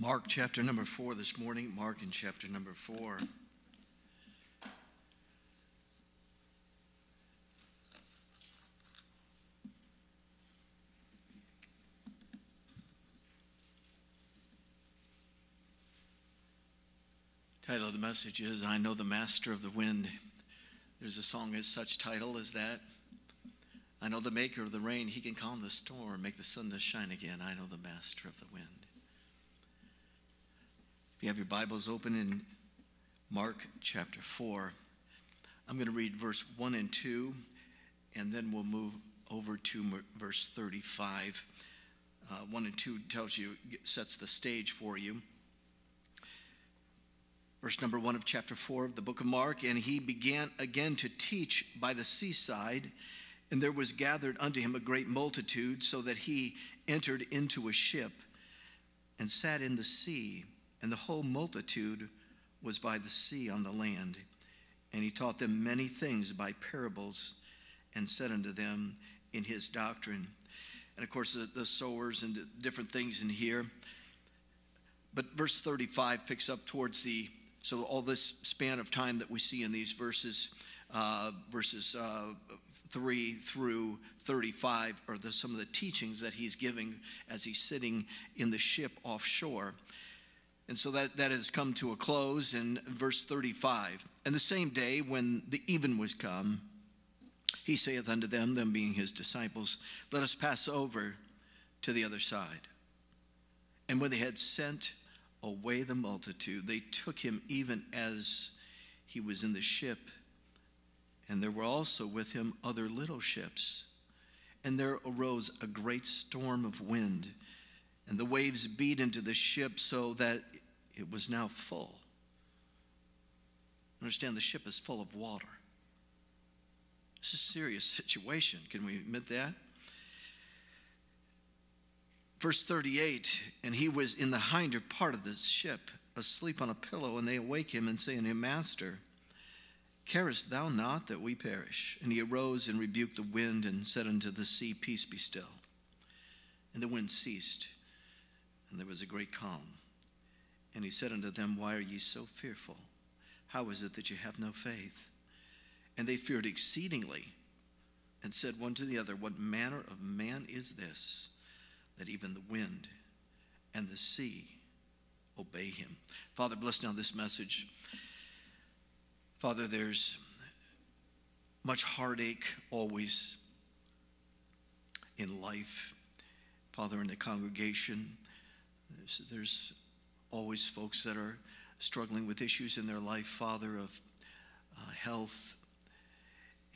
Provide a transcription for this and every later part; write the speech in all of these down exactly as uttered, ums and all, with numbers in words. Mark chapter number four this morning. Mark in chapter number four. Title of the message is, I Know the Master of the Wind. There's a song as such title as that. I know the maker of the rain. He can calm the storm, make the sun to shine again. I know the master of the wind. If you have your Bibles open in Mark chapter four, I'm going to read verse one and two, and then we'll move over to verse thirty-five. Uh, one and two tells you, sets the stage for you. Verse number one of chapter four of the book of Mark, and he began again to teach by the seaside, and there was gathered unto him a great multitude, so that he entered into a ship and sat in the sea, and the whole multitude was by the sea on the land. And he taught them many things by parables, and said unto them in his doctrine. And of course, the, the sowers and the different things in here. But verse thirty-five picks up towards the, so all this span of time that we see in these verses, uh, verses uh, three through thirty-five, are the, some of the teachings that he's giving as he's sitting in the ship offshore. And so that, that has come to a close in verse thirty-five. And the same day, when the even was come, he saith unto them, them being his disciples, let us pass over to the other side. And when they had sent away the multitude, they took him even as he was in the ship. And there were also with him other little ships. And there arose a great storm of wind, and the waves beat into the ship, so that it was now full. Understand, the ship is full of water. This is a serious situation. Can we admit that? Verse thirty-eight, and he was in the hinder part of the ship, asleep on a pillow, and they awake him and say unto him, Master, carest thou not that we perish? And he arose and rebuked the wind and said unto the sea, Peace, be still. And the wind ceased, and there was a great calm. And he said unto them, Why are ye so fearful? How is it that ye have no faith? And they feared exceedingly, and said one to the other, What manner of man is this, that even the wind and the sea obey him? Father, bless now this message. Father, there's much heartache always in life. Father, in the congregation, there's, there's always folks that are struggling with issues in their life, Father, of uh, health.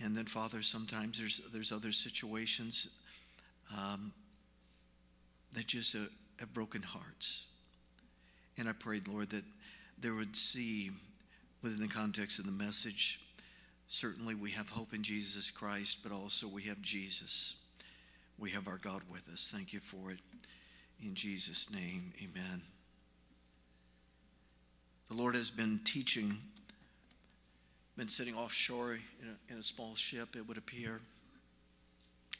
And then, Father, sometimes there's, there's other situations um, that just uh, have broken hearts. And I prayed, Lord, that there would see, within the context of the message, certainly we have hope in Jesus Christ, but also we have Jesus. We have our God with us. Thank you for it. In Jesus' name, amen. The Lord has been teaching, been sitting offshore in a, in a small ship, it would appear.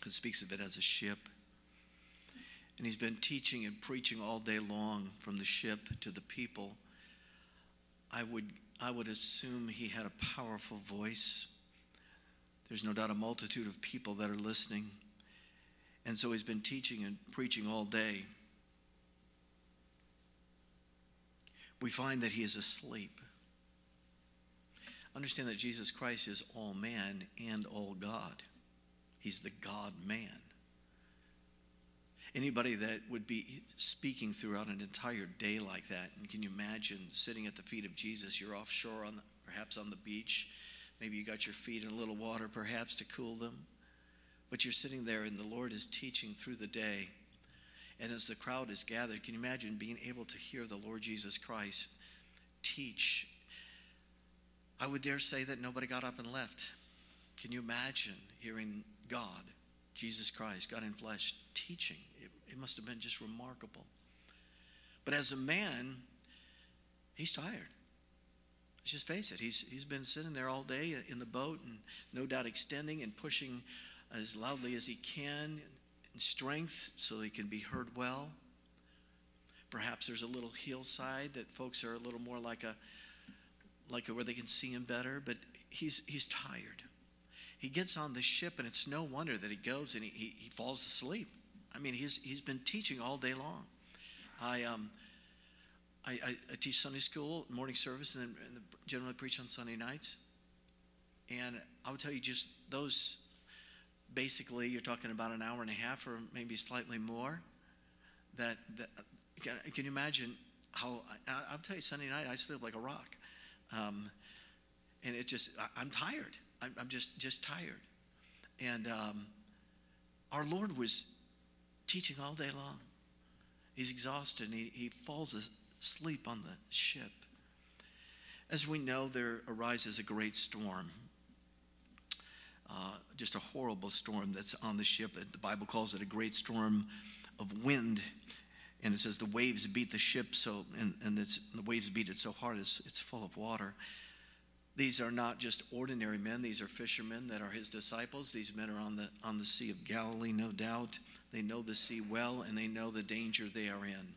It speaks of it as a ship. And he's been teaching and preaching all day long from the ship to the people. I would, I would assume he had a powerful voice. There's no doubt a multitude of people that are listening. And so he's been teaching and preaching all day. We find that he is asleep. Understand that Jesus Christ is all man and all God. He's the God-man. Anybody that would be speaking throughout an entire day like that, and can you imagine sitting at the feet of Jesus? You're offshore, on the, perhaps on the beach. Maybe you got your feet in a little water, perhaps, to cool them. But you're sitting there, and the Lord is teaching through the day. And as the crowd is gathered, can you imagine being able to hear the Lord Jesus Christ teach? I would dare say that nobody got up and left. Can you imagine hearing God, Jesus Christ, God in flesh, teaching? It, it must have been just remarkable. But as a man, he's tired. Let's just face it. He's, he's been sitting there all day in the boat, and no doubt extending and pushing as loudly as he can in strength so he can be heard well. perhaps there's a little hillside that folks are a little more like a, like a, where they can see him better. But he's he's tired. He gets on the ship, and it's no wonder that he goes and he he, he falls asleep. I mean, he's he's been teaching all day long. I um. I, I, I teach Sunday school, morning service, and, and generally preach on Sunday nights. And I'll tell you, just those, basically, you're talking about an hour and a half or maybe slightly more. That, that can, can you imagine how, I, I'll tell you, Sunday night, I sleep like a rock. Um, and it just, I, I'm tired. I'm, I'm just, just tired. And um, our Lord was teaching all day long. He's exhausted, and he, he falls asleep. Sleep on the ship. As we know, there arises a great storm, uh, just a horrible storm that's on the ship. The Bible calls it a great storm of wind, and it says the waves beat the ship so, and, and it's, the waves beat it so hard it's, it's full of water. These are not just ordinary men; these are fishermen that are his disciples. These men are on the on the Sea of Galilee, no doubt. They know the sea well, and they know the danger they are in.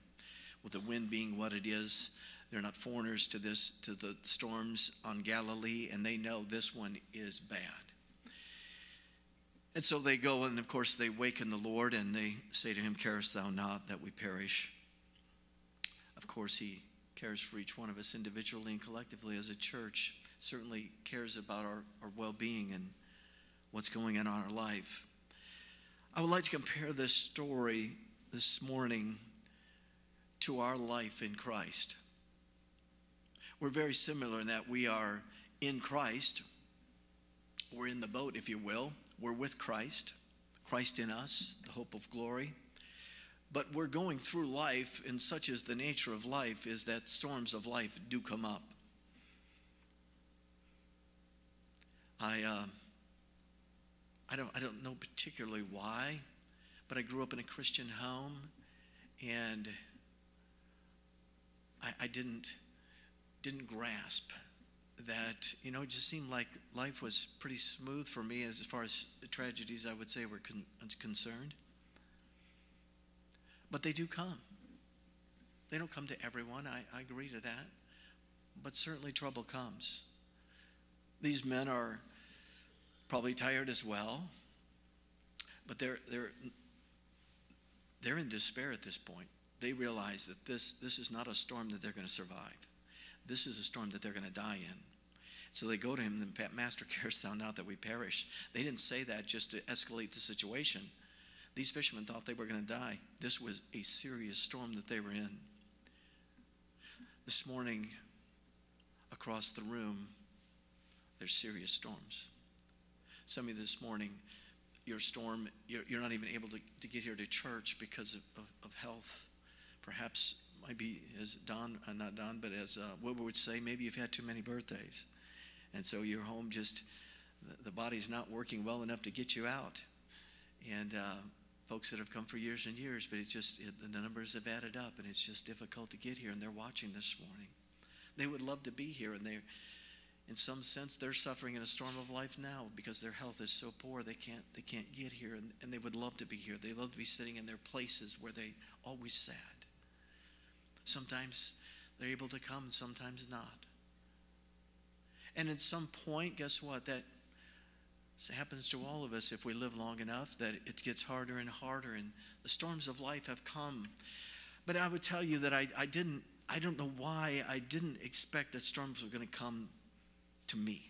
With the wind being what it is, they're not foreigners to this, to the storms on Galilee, and they know this one is bad. And so they go, and of course they waken the Lord, and they say to him, "Carest thou not that we perish?" Of course, he cares for each one of us individually and collectively as a church. Certainly cares about our, our well-being and what's going on in our life. I would like to compare this story this morning to our life in Christ. We're very similar in that we are in Christ. We're in the boat, if you will. We're with Christ. Christ in us, the hope of glory. But we're going through life, and such is the nature of life, is that storms of life do come up. I uh, I don't I don't know particularly why, but I grew up in a Christian home, and I didn't didn't grasp that, you know, it just seemed like life was pretty smooth for me as far as tragedies, I would say, were con concerned. But they do come. They don't come to everyone. I, I agree to that. But certainly trouble comes. These men are probably tired as well, but they're they're they're in despair at this point. They realize that this, this is not a storm that they're going to survive. This is a storm that they're going to die in. So they go to him, and "Master, carest thou not that we perish?" They didn't say that just to escalate the situation. These fishermen thought they were going to die. This was a serious storm that they were in. This morning, across the room, there's serious storms. Some of you this morning, your storm, you're, you're not even able to, to get here to church because of, of, of health. Perhaps, might be as Don, uh, not Don, but as uh, Wilbur would say, maybe you've had too many birthdays. And so you're home, just the, the body's not working well enough to get you out. And uh, folks that have come for years and years, but it's just, it, the numbers have added up, and it's just difficult to get here, and they're watching this morning. They would love to be here, and they, in some sense, they're suffering in a storm of life now because their health is so poor they can't, they can't get here, and, and they would love to be here. They love to be sitting in their places where they always sat. Sometimes they're able to come, sometimes not. And at some point, guess what? That happens to all of us if we live long enough, that it gets harder and harder, and the storms of life have come. But I would tell you that I, I didn't, I don't know why I didn't expect that storms were going to come to me.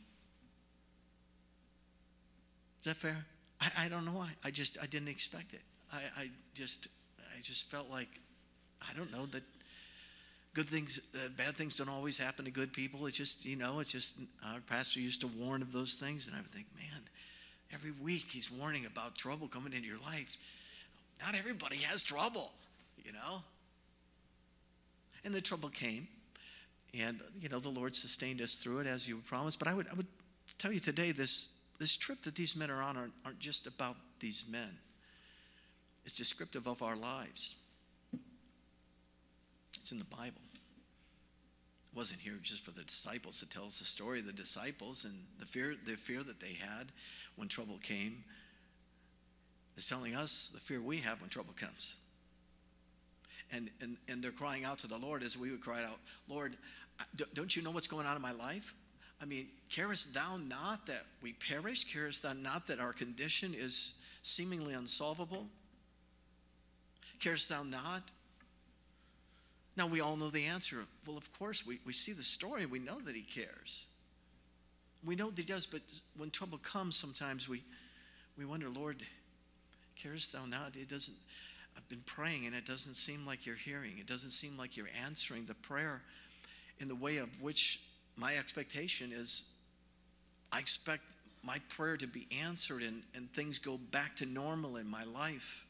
Is that fair? I, I don't know why. I just, I didn't expect it. I, I just, I just felt like, I don't know that good things, uh, bad things don't always happen to good people. It's just, you know, it's just, our pastor used to warn of those things. And I would think, man, every week he's warning about trouble coming into your life. Not everybody has trouble, you know. And the trouble came. And, you know, the Lord sustained us through it as you promised. But I would, I would tell you today, this, this trip that these men are on aren't, aren't just about these men. It's descriptive of our lives. It's in the Bible. It wasn't here just for the disciples to tell us the story of the disciples and the fear, the fear that they had when trouble came. It's telling us the fear we have when trouble comes. and, and, and they're crying out to the Lord as we would cry out, Lord, don't you know what's going on in my life? I mean, carest thou not that we perish? Carest thou not that our condition is seemingly unsolvable? Carest thou not? Now, we all know the answer. Well, of course, we, we see the story. We know that he cares. We know that he does, but when trouble comes, sometimes we, we wonder, Lord, carest thou not? It doesn't, I've been praying, and it doesn't seem like you're hearing. It doesn't seem like you're answering the prayer in the way of which my expectation is. I expect my prayer to be answered, and, and things go back to normal in my life.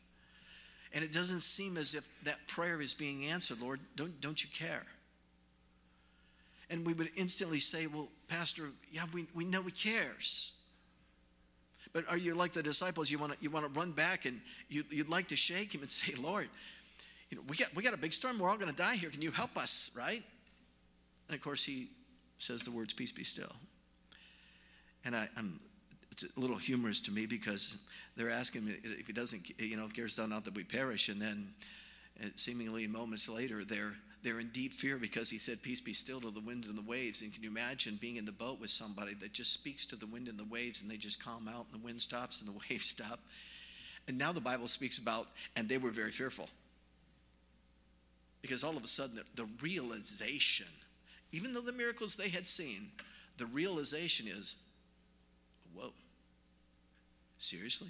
And it doesn't seem as if that prayer is being answered. Lord, don't, don't you care? And we would instantly say, well, Pastor, yeah, we, we know he cares. But are you like the disciples? You want to you want to run back, and you, you'd like to shake him and say, Lord, you know, we got, we got a big storm. We're all going to die here. Can you help us, right? And, of course, he says the words, peace be still. And I, I'm... it's a little humorous to me, because they're asking me if he doesn't, you know, carest thou not that we perish? And then seemingly moments later, they're, they're in deep fear because he said, peace be still to the winds and the waves. And can you imagine being in the boat with somebody that just speaks to the wind and the waves, and they just calm out, and the wind stops and the waves stop? And now the Bible speaks about, and they were very fearful. Because all of a sudden, the, the realization, even though the miracles they had seen, the realization is, whoa. Seriously?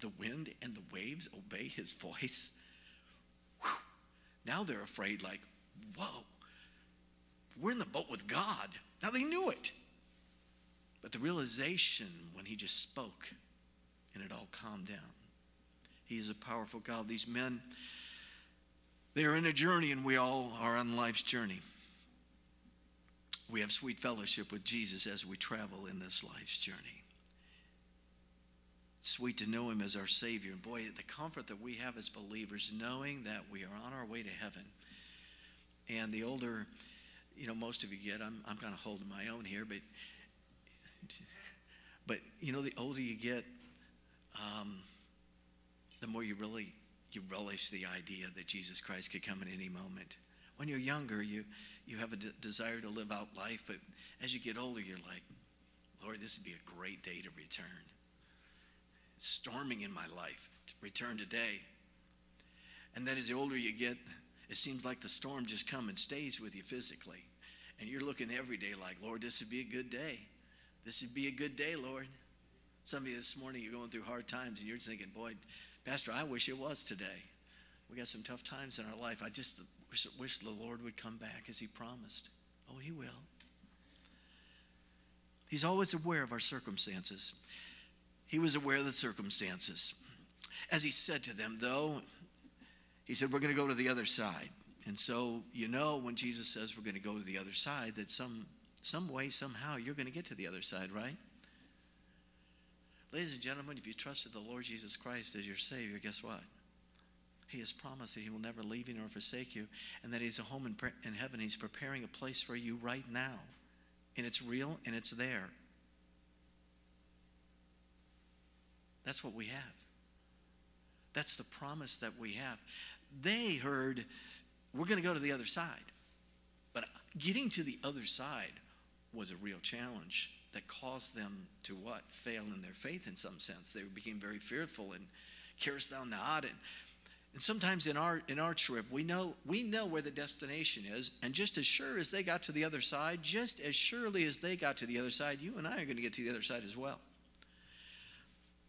The wind and the waves obey his voice? Whew. Now they're afraid, like, whoa, we're in the boat with God. Now they knew it. But the realization when he just spoke and it all calmed down. He is a powerful God. These men, they are in a journey, and we all are on life's journey. We have sweet fellowship with Jesus as we travel in this life's journey. It's sweet to know him as our Savior. And boy, the comfort that we have as believers, knowing that we are on our way to heaven. And the older, you know, most of you get, I'm, I'm kind of holding my own here, but, but you know, the older you get, um, the more you really, you relish the idea that Jesus Christ could come at any moment. When you're younger, you, you have a de- desire to live out life, but as you get older, you're like, Lord, this would be a great day to return. It's storming in my life. To return today. And then as the older you get, it seems like the storm just comes and stays with you physically. And you're looking every day like, Lord, this would be a good day. This would be a good day, Lord. Some of you this morning, you're going through hard times, and you're thinking, boy, Pastor, I wish it was today. We got some tough times in our life. I just... wish the Lord would come back as he promised. Oh, he will. He's always aware of our circumstances. He was aware of the circumstances. As he said to them, though, he said, we're going to go to the other side. And so, you know, when Jesus says we're going to go to the other side, that some, some way, somehow, you're going to get to the other side, right? Ladies and gentlemen, if you trusted the Lord Jesus Christ as your Savior, guess what? He has promised that he will never leave you nor forsake you, and that he's a home in, in heaven. He's preparing a place for you right now, and it's real, and it's there. That's what we have. That's the promise that we have. They heard, we're going to go to the other side. But getting to the other side was a real challenge that caused them to what? Fail in their faith in some sense. They became very fearful, and carest thou not, and And sometimes in our in our trip, we know we know where the destination is, and just as sure as they got to the other side, just as surely as they got to the other side, you and I are going to get to the other side as well.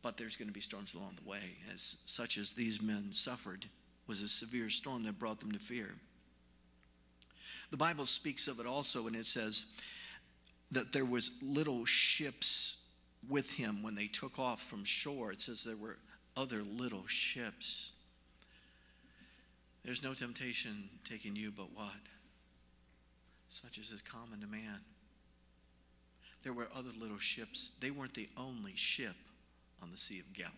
But there's going to be storms along the way, as such as these men suffered was a severe storm that brought them to fear. The Bible speaks of it also, and it says that there was little ships with him when they took off from shore. It says there were other little ships. There's no temptation taking you but what? Such as is common to man. There were other little ships. They weren't the only ship on the Sea of Galilee.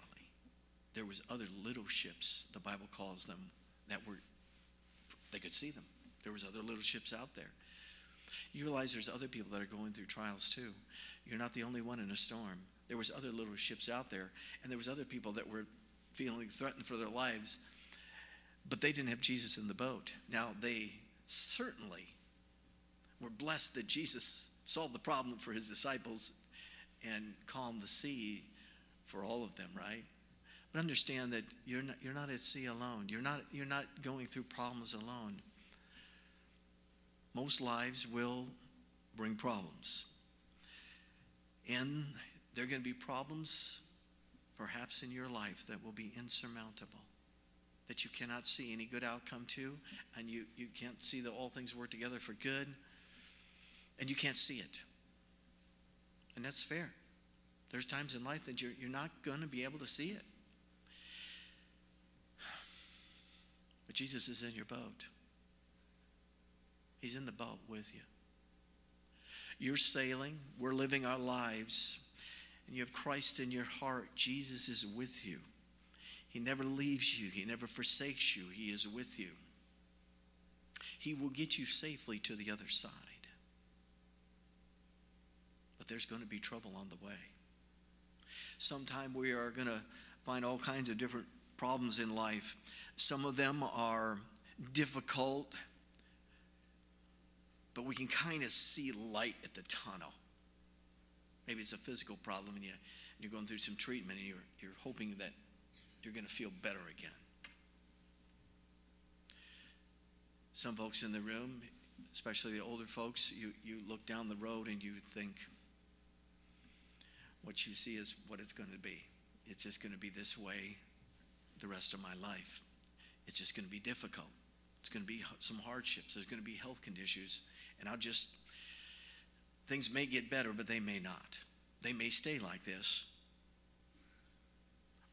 There was other little ships, the Bible calls them, that were, they could see them. There was other little ships out there. You realize there's other people that are going through trials too. You're not the only one in a storm. There was other little ships out there, and there was other people that were feeling threatened for their lives. But they didn't have Jesus in the boat. Now, they certainly were blessed that Jesus solved the problem for his disciples and calmed the sea for all of them, right? But understand that you're not, you're not at sea alone. You're not, you're not going through problems alone. Most lives will bring problems. And there are going to be problems perhaps in your life that will be insurmountable, that you cannot see any good outcome to, and you, you can't see that all things work together for good, and you can't see it. And that's fair. There's times in life that you're, you're not going to be able to see it. But Jesus is in your boat. He's in the boat with you. You're sailing. We're living our lives. And you have Christ in your heart. Jesus is with you. He never leaves you. He never forsakes you. He is with you. He will get you safely to the other side. But there's going to be trouble on the way. Sometime we are going to find all kinds of different problems in life. Some of them are difficult, but we can kind of see light at the tunnel. Maybe it's a physical problem and you, you're going through some treatment and you're, you're hoping that you're going to feel better again. Some folks in the room, especially the older folks, you, you look down the road and you think what you see is what it's going to be. It's just going to be this way the rest of my life. It's just going to be difficult. It's going to be some hardships. There's going to be health conditions. And I'll just, things may get better, but they may not. They may stay like this.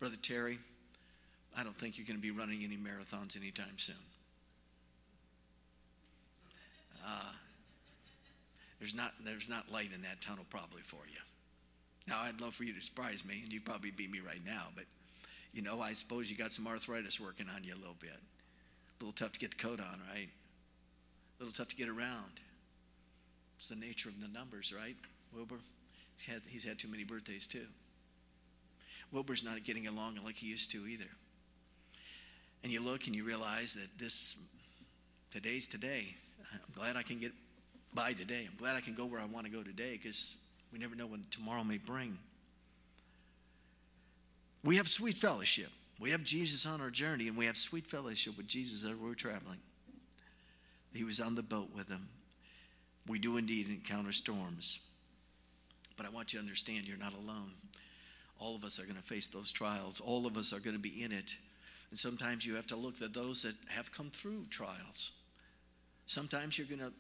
Brother Terry, I don't think you're going to be running any marathons anytime soon. Uh, there's not, there's not light in that tunnel probably for you. Now, I'd love for you to surprise me, and you'd probably beat me right now, but, you know, I suppose you got some arthritis working on you a little bit. A little tough to get the coat on, right? A little tough to get around. It's the nature of the numbers, right, Wilbur? He's had, he's had too many birthdays, too. Wilbur's not getting along like he used to either. And you look and you realize that this, today's today. I'm glad I can get by today. I'm glad I can go where I want to go today, because we never know what tomorrow may bring. We have sweet fellowship. We have Jesus on our journey, and we have sweet fellowship with Jesus as we're traveling. He was on the boat with them. We do indeed encounter storms. But I want you to understand you're not alone. All of us are going to face those trials. All of us are going to be in it. And sometimes you have to look at those that have come through trials. Sometimes you're going to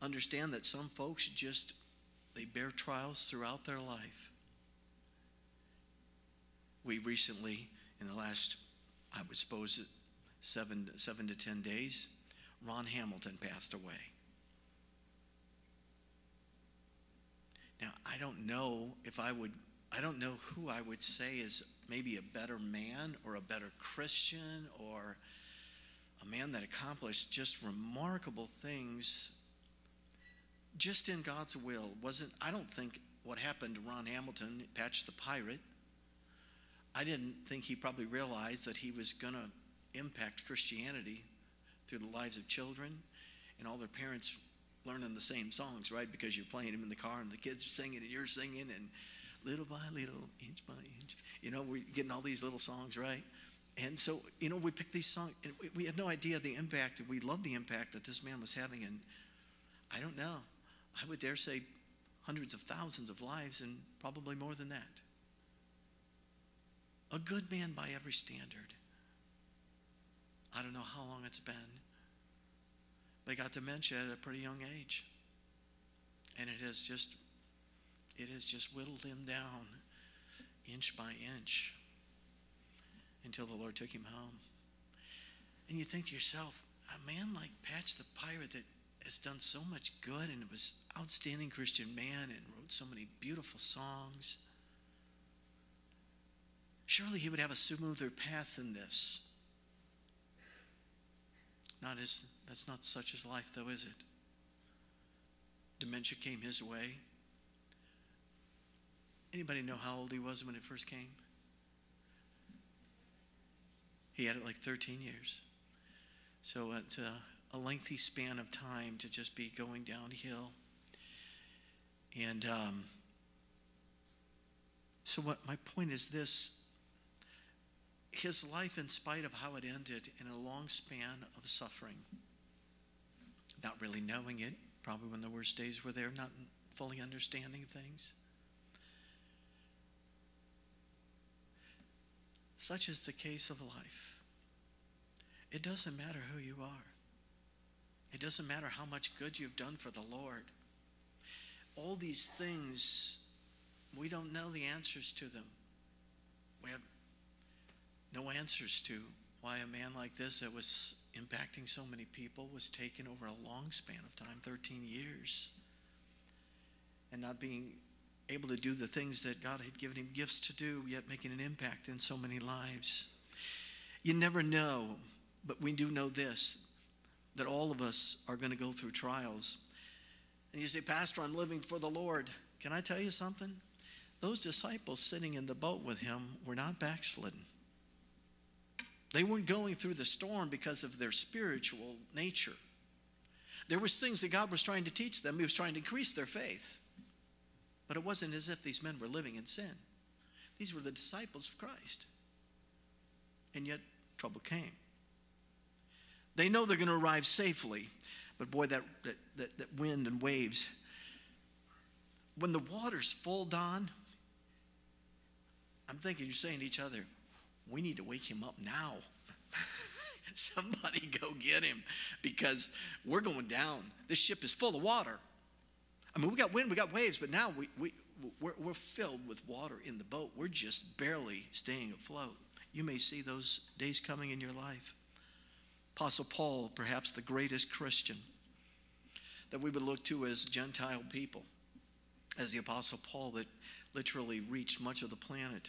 understand that some folks just, they bear trials throughout their life. We recently, in the last, I would suppose, seven, seven to ten days, Ron Hamilton passed away. Now, I don't know if I would... I don't know who I would say is maybe a better man or a better Christian or a man that accomplished just remarkable things just in God's will. Wasn't, I don't think what happened to Ron Hamilton, Patch the Pirate, I didn't think he probably realized that he was going to impact Christianity through the lives of children and all their parents learning the same songs, right? Because you're playing them in the car and the kids are singing and you're singing and little by little, inch by inch. You know, we're getting all these little songs, right? And so, you know, we picked these songs. And we, we had no idea the impact. We loved the impact that this man was having. And I don't know. I would dare say hundreds of thousands of lives and probably more than that. A good man by every standard. I don't know how long it's been. They got dementia at a pretty young age. And it has just... It has just whittled him down inch by inch until the Lord took him home. And you think to yourself, a man like Patch the Pirate that has done so much good and was an outstanding Christian man and wrote so many beautiful songs, surely he would have a smoother path than this. Not his, that's not such his life, though, is it? Dementia came his way. Anybody know how old he was when it first came? He had it like thirteen years. So it's a, a lengthy span of time to just be going downhill. And um, so what my point is this: his life, in spite of how it ended in a long span of suffering, not really knowing it, probably when the worst days were there, not fully understanding things. Such is the case of life. It doesn't matter who you are. It doesn't matter how much good you've done for the Lord. All these things, we don't know the answers to them. We have no answers to why a man like this that was impacting so many people was taken over a long span of time, thirteen years, and not being able to do the things that God had given him gifts to do, yet making an impact in so many lives. You never know, but we do know this, that all of us are going to go through trials. And you say, "Pastor, I'm living for the Lord." Can I tell you something? Those disciples sitting in the boat with him were not backslidden. They weren't going through the storm because of their spiritual nature. There was things that God was trying to teach them. He was trying to increase their faith. But it wasn't as if these men were living in sin. These were the disciples of Christ. And yet, trouble came. They know they're going to arrive safely. But boy, that, that, that, that wind and waves. When the waters full, Don, I'm thinking you're saying to each other, "We need to wake him up now." Somebody go get him, because we're going down. This ship is full of water. I mean, we got wind, we got waves, but now we, we, we're, we're filled with water in the boat. We're just barely staying afloat. You may see those days coming in your life. Apostle Paul, perhaps the greatest Christian that we would look to as Gentile people, as the Apostle Paul that literally reached much of the planet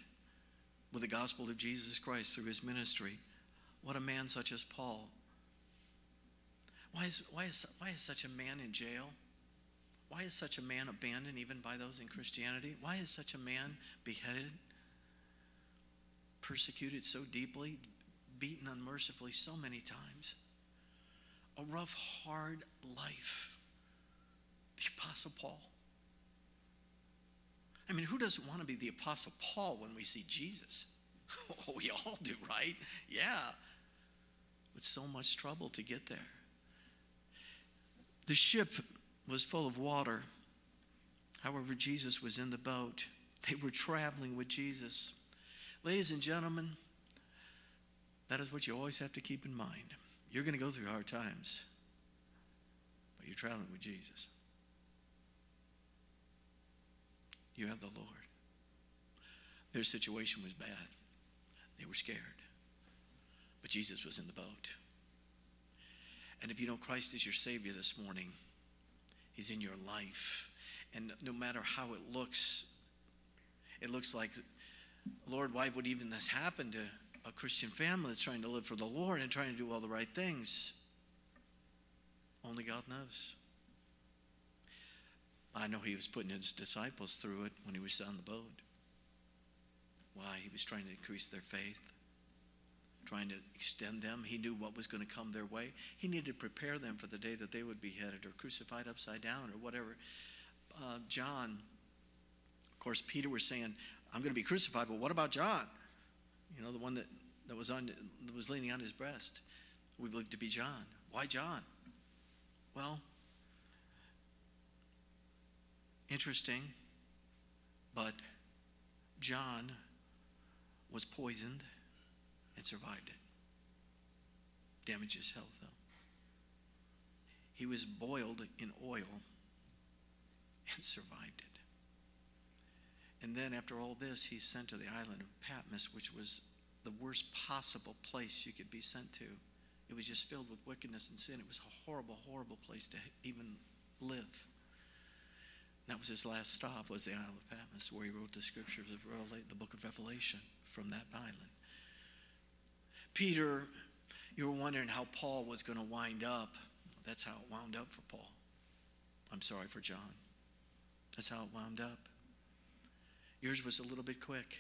with the gospel of Jesus Christ through his ministry. What a man such as Paul. Why is, why is, why is such a man in jail? Why is such a man abandoned even by those in Christianity? Why is such a man beheaded, persecuted so deeply, beaten unmercifully so many times? A rough, hard life. The Apostle Paul. I mean, who doesn't want to be the Apostle Paul when we see Jesus? Oh, we all do, right? Yeah. With so much trouble to get there. The ship was full of water. However, Jesus was in the boat. They were traveling with Jesus. Ladies and gentlemen, that is what you always have to keep in mind. You're going to go through hard times, but you're traveling with Jesus. You have the Lord. Their situation was bad. They were scared. But Jesus was in the boat. And if you know Christ is your Savior this morning, he's in your life. And no matter how it looks, it looks like, Lord, why would even this happen to a Christian family that's trying to live for the Lord and trying to do all the right things? Only God knows. I know he was putting his disciples through it when he was on the boat. Why? He was trying to increase their faith, trying to extend them. He knew what was going to come their way. He needed to prepare them for the day that they would be beheaded or crucified upside down or whatever. Uh, John, of course, Peter was saying, "I'm going to be crucified, but what about John?" You know, the one that, that, was, on, that was leaning on his breast. We believe to be John. Why John? Well, interesting, but John was poisoned and survived it. Damaged his health, though. He was boiled in oil and survived it. And then after all this, he's sent to the island of Patmos, which was the worst possible place you could be sent to. It was just filled with wickedness and sin. It was a horrible, horrible place to even live. That was his last stop, was the Isle of Patmos, where he wrote the scriptures of the book of Revelation from that island. Peter, you were wondering how Paul was going to wind up. That's how it wound up for Paul. I'm sorry, for John. That's how it wound up. Yours was a little bit quick.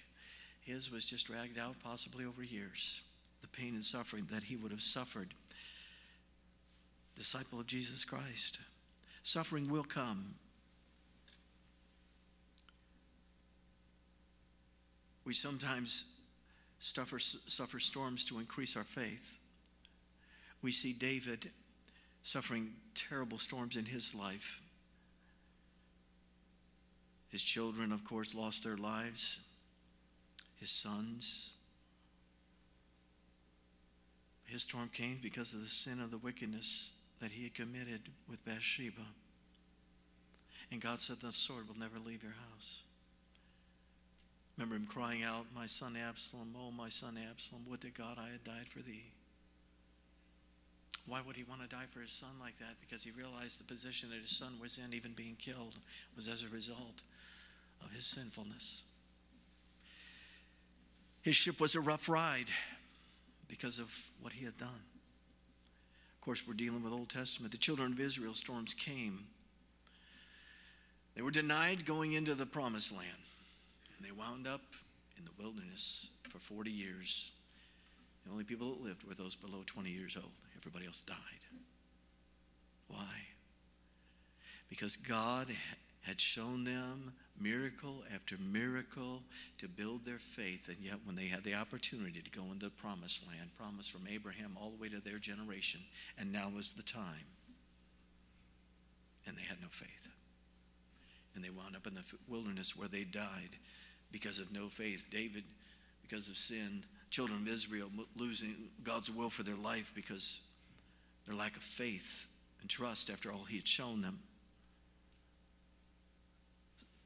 His was just dragged out, possibly over years, the pain and suffering that he would have suffered. disciple of Jesus Christ. Suffering will come. We sometimes suffer, suffer storms to increase our faith. We see David suffering terrible storms in his life. His children, of course, lost their lives, his sons. His storm came because of the sin of the wickedness that he had committed with Bathsheba. And God said, "The sword will never leave your house." Remember him crying out, "My son Absalom, oh, my son Absalom, would to God I had died for thee." Why would he want to die for his son like that? Because he realized the position that his son was in, even being killed, was as a result of his sinfulness. His ship was a rough ride because of what he had done. Of course, we're dealing with Old Testament. The children of Israel, storms came. They were denied going into the promised land, and they wound up in the wilderness for forty years. The only people that lived were those below twenty years old. Everybody else died. Why? Because God had shown them miracle after miracle to build their faith, and yet when they had the opportunity to go into the promised land, promised from Abraham all the way to their generation, and now was the time, and they had no faith. And they wound up in the wilderness where they died because of no faith. David, because of sin. Children of Israel losing God's will for their life because their lack of faith and trust after all he had shown them.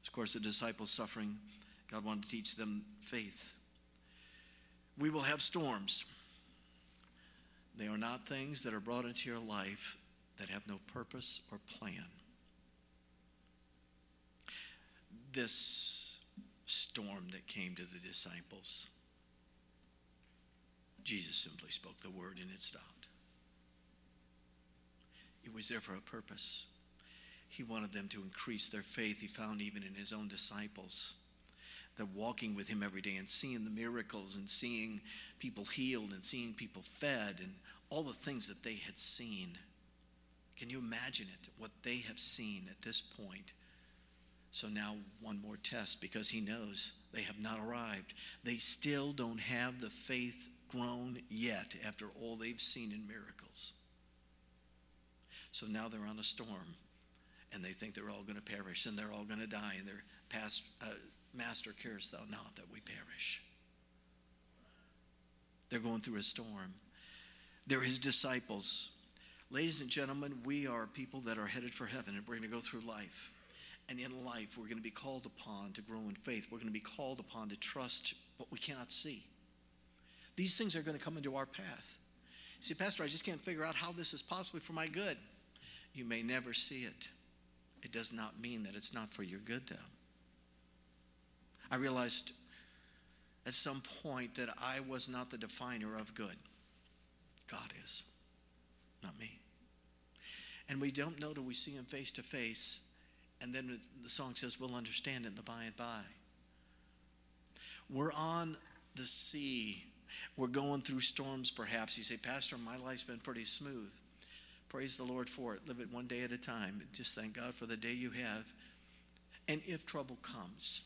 Of course, the disciples suffering, God wanted to teach them faith. We will have storms. They are not things that are brought into your life that have no purpose or plan. This storm that came to the disciples, Jesus simply spoke the word and it stopped. It was there for a purpose. He wanted them to increase their faith. He found even in his own disciples that walking with him every day and seeing the miracles and seeing people healed and seeing people fed and all the things that they had seen. Can you imagine it, what they have seen at this point? So now one more test, because he knows they have not arrived. They still don't have the faith grown yet after all they've seen in miracles. So now they're on a storm, and they think they're all going to perish, and they're all going to die, and their past, uh, master carest thou not that we perish. They're going through a storm. They're his disciples. Ladies and gentlemen, we are people that are headed for heaven, and we're going to go through life. And in life, we're going to be called upon to grow in faith. We're going to be called upon to trust what we cannot see. These things are going to come into our path. You see, "Pastor, I just can't figure out how this is possibly for my good." You may never see it. It does not mean that it's not for your good, though. I realized at some point that I was not the definer of good. God is, not me. And we don't know till we see him face to face. And then the song says, "We'll understand it in the by and by." We're on the sea. We're going through storms, perhaps. You say, "Pastor, my life's been pretty smooth." Praise the Lord for it. Live it one day at a time. Just thank God for the day you have. And if trouble comes,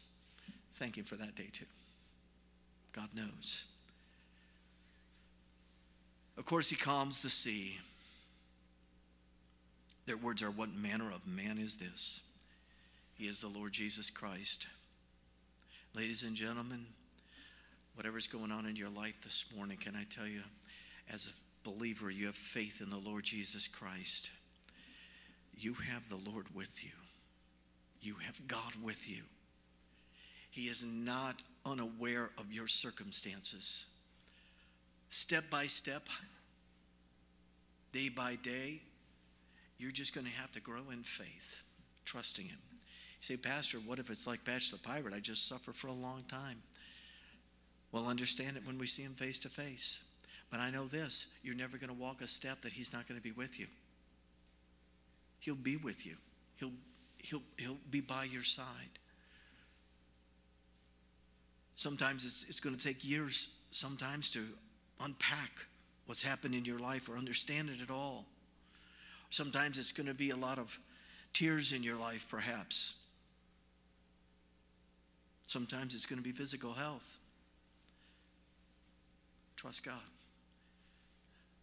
thank him for that day too. God knows. Of course, he calms the sea. Their words are, "What manner of man is this? He is the Lord Jesus Christ." Ladies and gentlemen, whatever's going on in your life this morning, can I tell you, as a believer, you have faith in the Lord Jesus Christ. You have the Lord with you. You have God with you. He is not unaware of your circumstances. Step by step, day by day, you're just going to have to grow in faith, trusting him. You say, "Pastor, what if it's like Patch the Pirate? I just suffer for a long time." We'll understand it when we see him face to face. But I know this, you're never going to walk a step that he's not going to be with you. He'll be with you. He'll, he'll, he'll be by your side. Sometimes it's, it's going to take years sometimes to unpack what's happened in your life or understand it at all. Sometimes it's going to be a lot of tears in your life, perhaps. Sometimes it's going to be physical health. Trust God.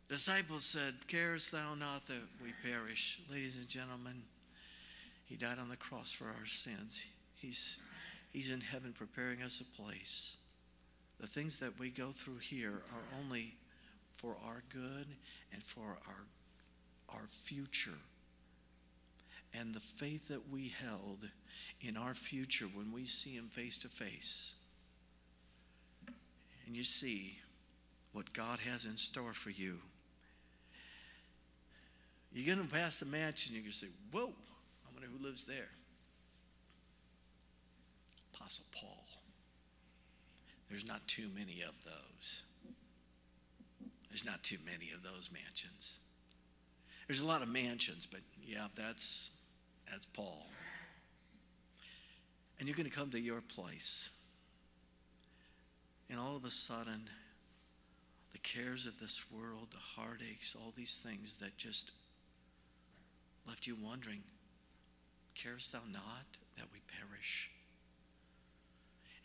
Disciples said, "Carest thou not that we perish?" Ladies and gentlemen, he died on the cross for our sins. He's, he's in heaven preparing us a place. The things that we go through here are only for our good and for our, our future. And the faith that we held in our future when we see him face to face. And you see what God has in store for you. You're going to pass the mansion, you're going to say, "Whoa, I wonder who lives there." Apostle Paul. There's not too many of those. There's not too many of those mansions. There's a lot of mansions, but yeah, that's, that's Paul. And you're going to come to your place. And all of a sudden, the cares of this world, the heartaches, all these things that just left you wondering, "Carest thou not that we perish?"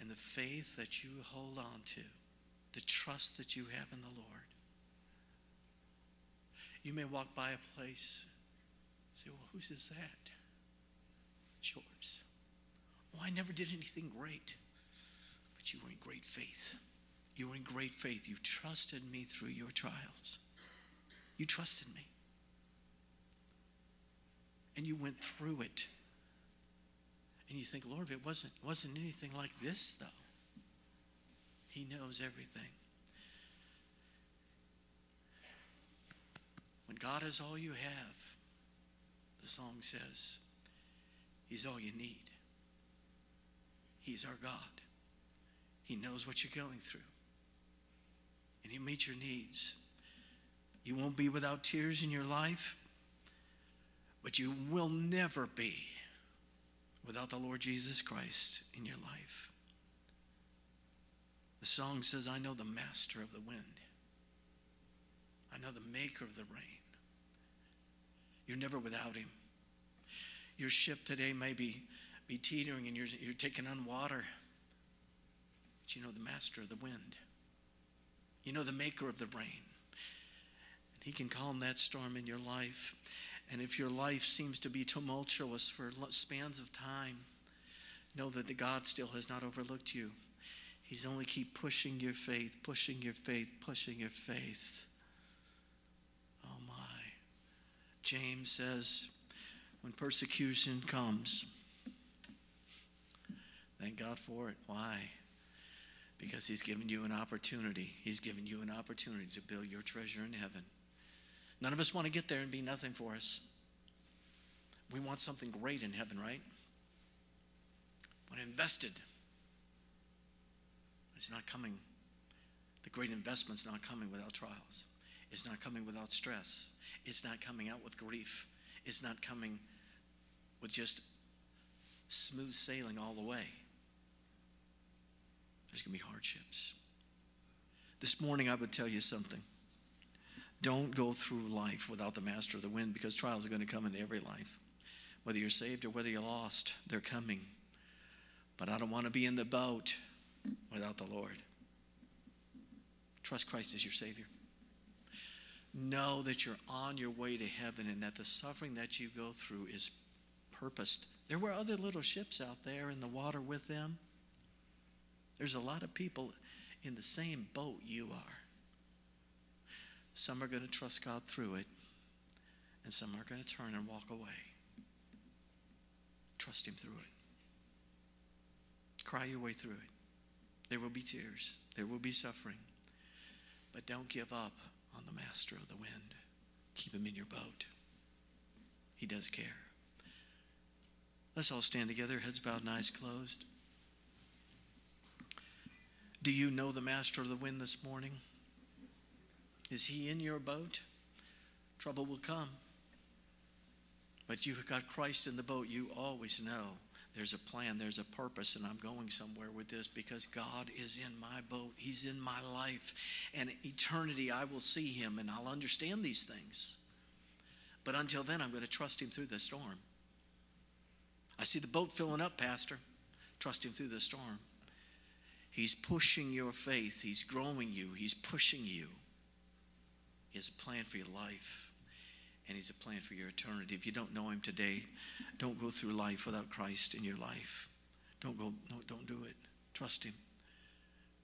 And the faith that you hold on to, the trust that you have in the Lord. You may walk by a place, say, "Well, whose is that?" It's yours. "Well, I never did anything great." But you were in great faith. You were in great faith. You trusted me through your trials. You trusted me. And you went through it. And you think, "Lord, it wasn't, wasn't anything like this, though." He knows everything. When God is all you have, the song says, he's all you need. He's our God. He knows what you're going through. And he'll meet your needs. You won't be without tears in your life, but you will never be without the Lord Jesus Christ in your life. The song says, "I know the master of the wind. I know the maker of the rain." You're never without him. Your ship today may be, be teetering and you're, you're taking on water. But you know the master of the wind. You know the maker of the rain. And he can calm that storm in your life. And if your life seems to be tumultuous for spans of time, know that the God still has not overlooked you. He's only keep pushing your faith, pushing your faith, pushing your faith. Oh my. James says, when persecution comes, thank God for it. Why? Because he's given you an opportunity. He's given you an opportunity to build your treasure in heaven. None of us want to get there and be nothing for us. We want something great in heaven, right? When invested, it's not coming. The great investment's not coming without trials. It's not coming without stress. It's not coming out with grief. It's not coming with just smooth sailing all the way. There's going to be hardships. This morning I would tell you something. Don't go through life without the master of the wind, because trials are going to come into every life. Whether you're saved or whether you're lost, they're coming. But I don't want to be in the boat without the Lord. Trust Christ as your Savior. Know that you're on your way to heaven and that the suffering that you go through is purposed. There were other little ships out there in the water with them. There's a lot of people in the same boat you are. Some are going to trust God through it, and some are going to turn and walk away. Trust him through it. Cry your way through it. There will be tears. There will be suffering. But don't give up on the master of the wind. Keep him in your boat. He does care. Let's all stand together, heads bowed and eyes closed. Do you know the master of the wind this morning? Is he in your boat? Trouble will come. But you've got Christ in the boat. You always know there's a plan, there's a purpose, and I'm going somewhere with this because God is in my boat. He's in my life. And eternity, I will see him, and I'll understand these things. But until then, I'm going to trust him through the storm. I see the boat filling up, Pastor. Trust him through the storm. He's pushing your faith. He's growing you. He's pushing you. He has a plan for your life, and he's a plan for your eternity. If you don't know him today, don't go through life without Christ in your life. Don't go, no, don't do it. Trust him.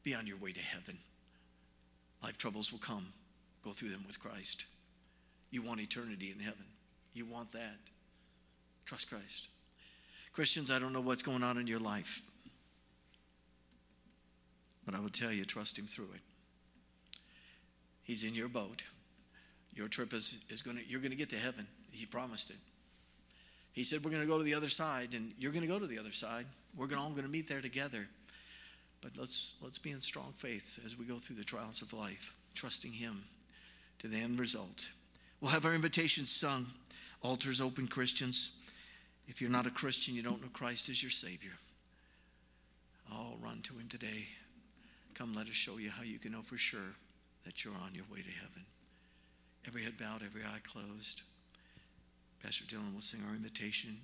Be on your way to heaven. Life troubles will come. Go through them with Christ. You want eternity in heaven. You want that. Trust Christ. Christians, I don't know what's going on in your life, but I will tell you, trust him through it. He's in your boat. Your trip is, is going to, you're going to get to heaven. He promised it. He said, we're going to go to the other side, and you're going to go to the other side. We're gonna, all going to meet there together. But let's, let's be in strong faith as we go through the trials of life, trusting him to the end result. We'll have our invitations sung, altars open, Christians. If you're not a Christian, you don't know Christ as your Savior. Oh, run to him today. Come, let us show you how you can know for sure that you're on your way to heaven. Every head bowed, every eye closed. Pastor Dylan will sing our invitation.